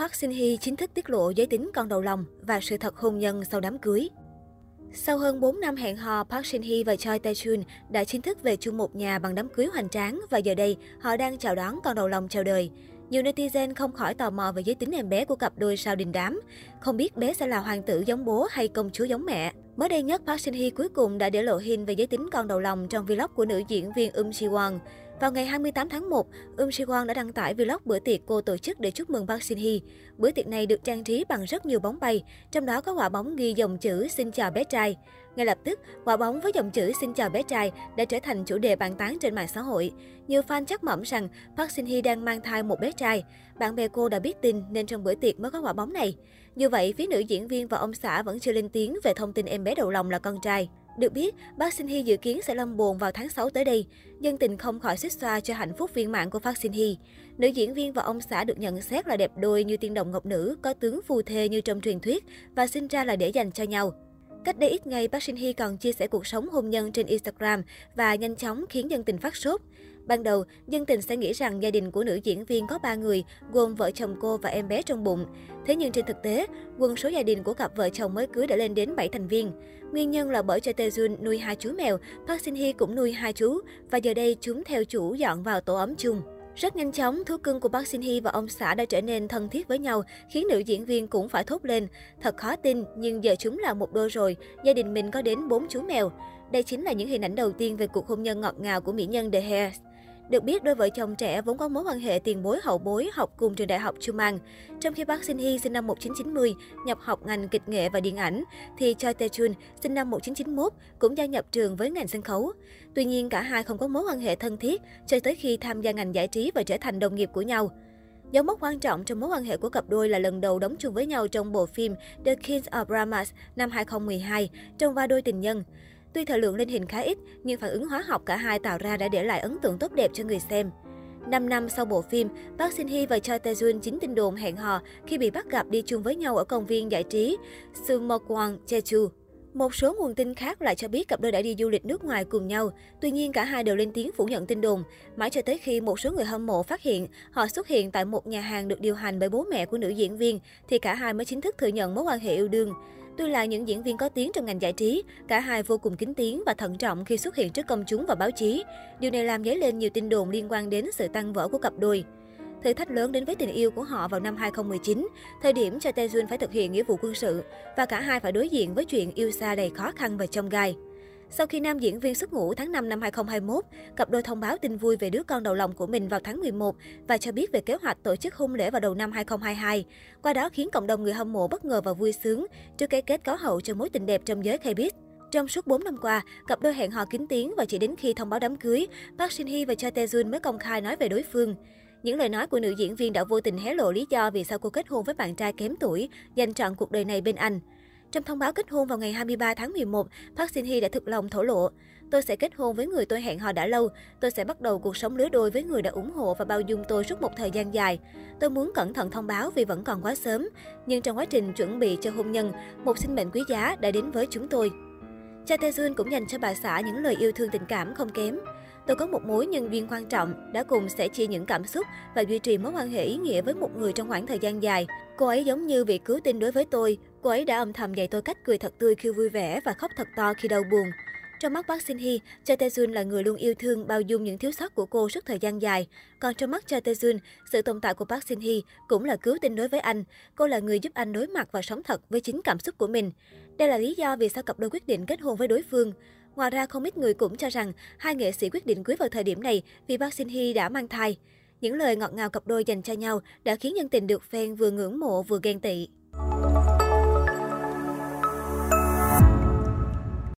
Park Shin Hye chính thức tiết lộ giới tính con đầu lòng và sự thật hôn nhân sau đám cưới. Sau hơn 4 năm hẹn hò, Park Shin Hye và Choi Tae Joon đã chính thức về chung một nhà bằng đám cưới hoành tráng và giờ đây họ đang chào đón con đầu lòng chào đời. Nhiều netizen không khỏi tò mò về giới tính em bé của cặp đôi sao đình đám. Không biết bé sẽ là hoàng tử giống bố hay công chúa giống mẹ. Mới đây nhất, Park Shin Hye cuối cùng đã để lộ hint về giới tính con đầu lòng trong vlog của nữ diễn viên Si-wan. Vào ngày 28 tháng 1, Si-wan đã đăng tải vlog bữa tiệc cô tổ chức để chúc mừng Park Shin Hye. Bữa tiệc này được trang trí bằng rất nhiều bóng bay, trong đó có quả bóng ghi dòng chữ "Xin chào bé trai". Ngay lập tức, quả bóng với dòng chữ "Xin chào bé trai" đã trở thành chủ đề bàn tán trên mạng xã hội. Nhiều fan chắc mẩm rằng Park Shin Hye đang mang thai một bé trai. Bạn bè cô đã biết tin nên trong bữa tiệc mới có quả bóng này. Dù vậy, phía nữ diễn viên và ông xã vẫn chưa lên tiếng về thông tin em bé đầu lòng là con trai. Được biết, Park Shin Hye dự kiến sẽ lâm bồn vào tháng 6 tới đây. Dân tình không khỏi xuýt xoa cho hạnh phúc viên mãn của Park Shin Hye. Nữ diễn viên và ông xã được nhận xét là đẹp đôi như tiên đồng ngọc nữ, có tướng phù thê như trong truyền thuyết và sinh ra là để dành cho nhau. Cách đây ít ngày, Park Shin Hye còn chia sẻ cuộc sống hôn nhân trên Instagram và nhanh chóng khiến dân tình phát sốt. Ban đầu, dân tình sẽ nghĩ rằng gia đình của nữ diễn viên có 3 người, gồm vợ chồng cô và em bé trong bụng. Thế nhưng trên thực tế, quân số gia đình của cặp vợ chồng mới cưới đã lên đến 7 thành viên. Nguyên nhân là bởi Choi Tae Joon nuôi 2 chú mèo, Park Shin Hye cũng nuôi 2 chú và giờ đây chúng theo chủ dọn vào tổ ấm chung. Rất nhanh chóng, thú cưng của Park Shin Hye và ông xã đã trở nên thân thiết với nhau, khiến nữ diễn viên cũng phải thốt lên. Thật khó tin, nhưng giờ chúng là một đôi rồi, gia đình mình có đến 4 chú mèo. Đây chính là những hình ảnh đầu tiên về cuộc hôn nhân ngọt ngào của mỹ nhân The Heirs. Được biết, đôi vợ chồng trẻ vốn có mối quan hệ tiền bối hậu bối, học cùng trường đại học Chumang. Trong khi Park Shin Hye sinh năm 1990 nhập học ngành kịch nghệ và điện ảnh, thì Choi Tae Joon sinh năm 1991 cũng gia nhập trường với ngành sân khấu. Tuy nhiên, cả hai không có mối quan hệ thân thiết cho tới khi tham gia ngành giải trí và trở thành đồng nghiệp của nhau. Dấu mốc quan trọng trong mối quan hệ của cặp đôi là lần đầu đóng chung với nhau trong bộ phim The Kings of Ramas năm 2012 trong vai đôi tình nhân. Tuy thời lượng lên hình khá ít, nhưng phản ứng hóa học cả hai tạo ra đã để lại ấn tượng tốt đẹp cho người xem. 5 năm sau bộ phim, Park Shin Hye và Choi Tae Joon chính tin đồn hẹn hò khi bị bắt gặp đi chung với nhau ở công viên giải trí Sumeokwang, Jeju. Một số nguồn tin khác lại cho biết cặp đôi đã đi du lịch nước ngoài cùng nhau. Tuy nhiên, cả hai đều lên tiếng phủ nhận tin đồn. Mãi cho tới khi một số người hâm mộ phát hiện họ xuất hiện tại một nhà hàng được điều hành bởi bố mẹ của nữ diễn viên, thì cả hai mới chính thức thừa nhận mối quan hệ yêu đương. Tuy là những diễn viên có tiếng trong ngành giải trí, cả hai vô cùng kín tiếng và thận trọng khi xuất hiện trước công chúng và báo chí. Điều này làm dấy lên nhiều tin đồn liên quan đến sự tan vỡ của cặp đôi. Thử thách lớn đến với tình yêu của họ vào năm 2019, thời điểm Choi Tae Joon phải thực hiện nghĩa vụ quân sự và cả hai phải đối diện với chuyện yêu xa đầy khó khăn và chông gai. Sau khi nam diễn viên xuất ngũ tháng 5 năm 2021, cặp đôi thông báo tin vui về đứa con đầu lòng của mình vào tháng 11 và cho biết về kế hoạch tổ chức hôn lễ vào đầu năm 2022. Qua đó khiến cộng đồng người hâm mộ bất ngờ và vui sướng trước cái kết có hậu cho mối tình đẹp trong giới K-pop. Trong suốt 4 năm qua, cặp đôi hẹn hò kín tiếng và chỉ đến khi thông báo đám cưới, Park Shin Hye và Choi Tae Joon mới công khai nói về đối phương. Những lời nói của nữ diễn viên đã vô tình hé lộ lý do vì sao cô kết hôn với bạn trai kém tuổi, dành trọn cuộc đời này bên anh. Trong thông báo kết hôn vào ngày 23 tháng 11, Park Shin Hye đã thực lòng thổ lộ: "Tôi sẽ kết hôn với người tôi hẹn hò đã lâu. Tôi sẽ bắt đầu cuộc sống lứa đôi với người đã ủng hộ và bao dung tôi suốt một thời gian dài. Tôi muốn cẩn thận thông báo vì vẫn còn quá sớm. Nhưng trong quá trình chuẩn bị cho hôn nhân, một sinh mệnh quý giá đã đến với chúng tôi." Choi Tae Joon cũng dành cho bà xã những lời yêu thương tình cảm không kém. "Tôi có một mối nhân duyên quan trọng, đã cùng sẻ chia những cảm xúc và duy trì mối quan hệ ý nghĩa với một người trong khoảng thời gian dài. Cô ấy giống như vị cứu tinh đối với tôi. Cô ấy đã âm thầm dạy tôi cách cười thật tươi khi vui vẻ và khóc thật to khi đau buồn." Trong mắt Park Shin Hye, Choi Tae Joon là người luôn yêu thương, bao dung những thiếu sót của cô suốt thời gian dài. Còn trong mắt Choi Tae Joon, sự tồn tại của Park Shin Hye cũng là cứu tinh đối với anh. Cô là người giúp anh đối mặt và sống thật với chính cảm xúc của mình. Đây là lý do vì sao cặp đôi quyết định kết hôn với đối phương. Ngoài ra, không ít người cũng cho rằng hai nghệ sĩ quyết định cưới vào thời điểm này vì Park Shin Hye đã mang thai. Những lời ngọt ngào cặp đôi dành cho nhau đã khiến nhân tình được fan vừa ngưỡng mộ vừa ghen tị.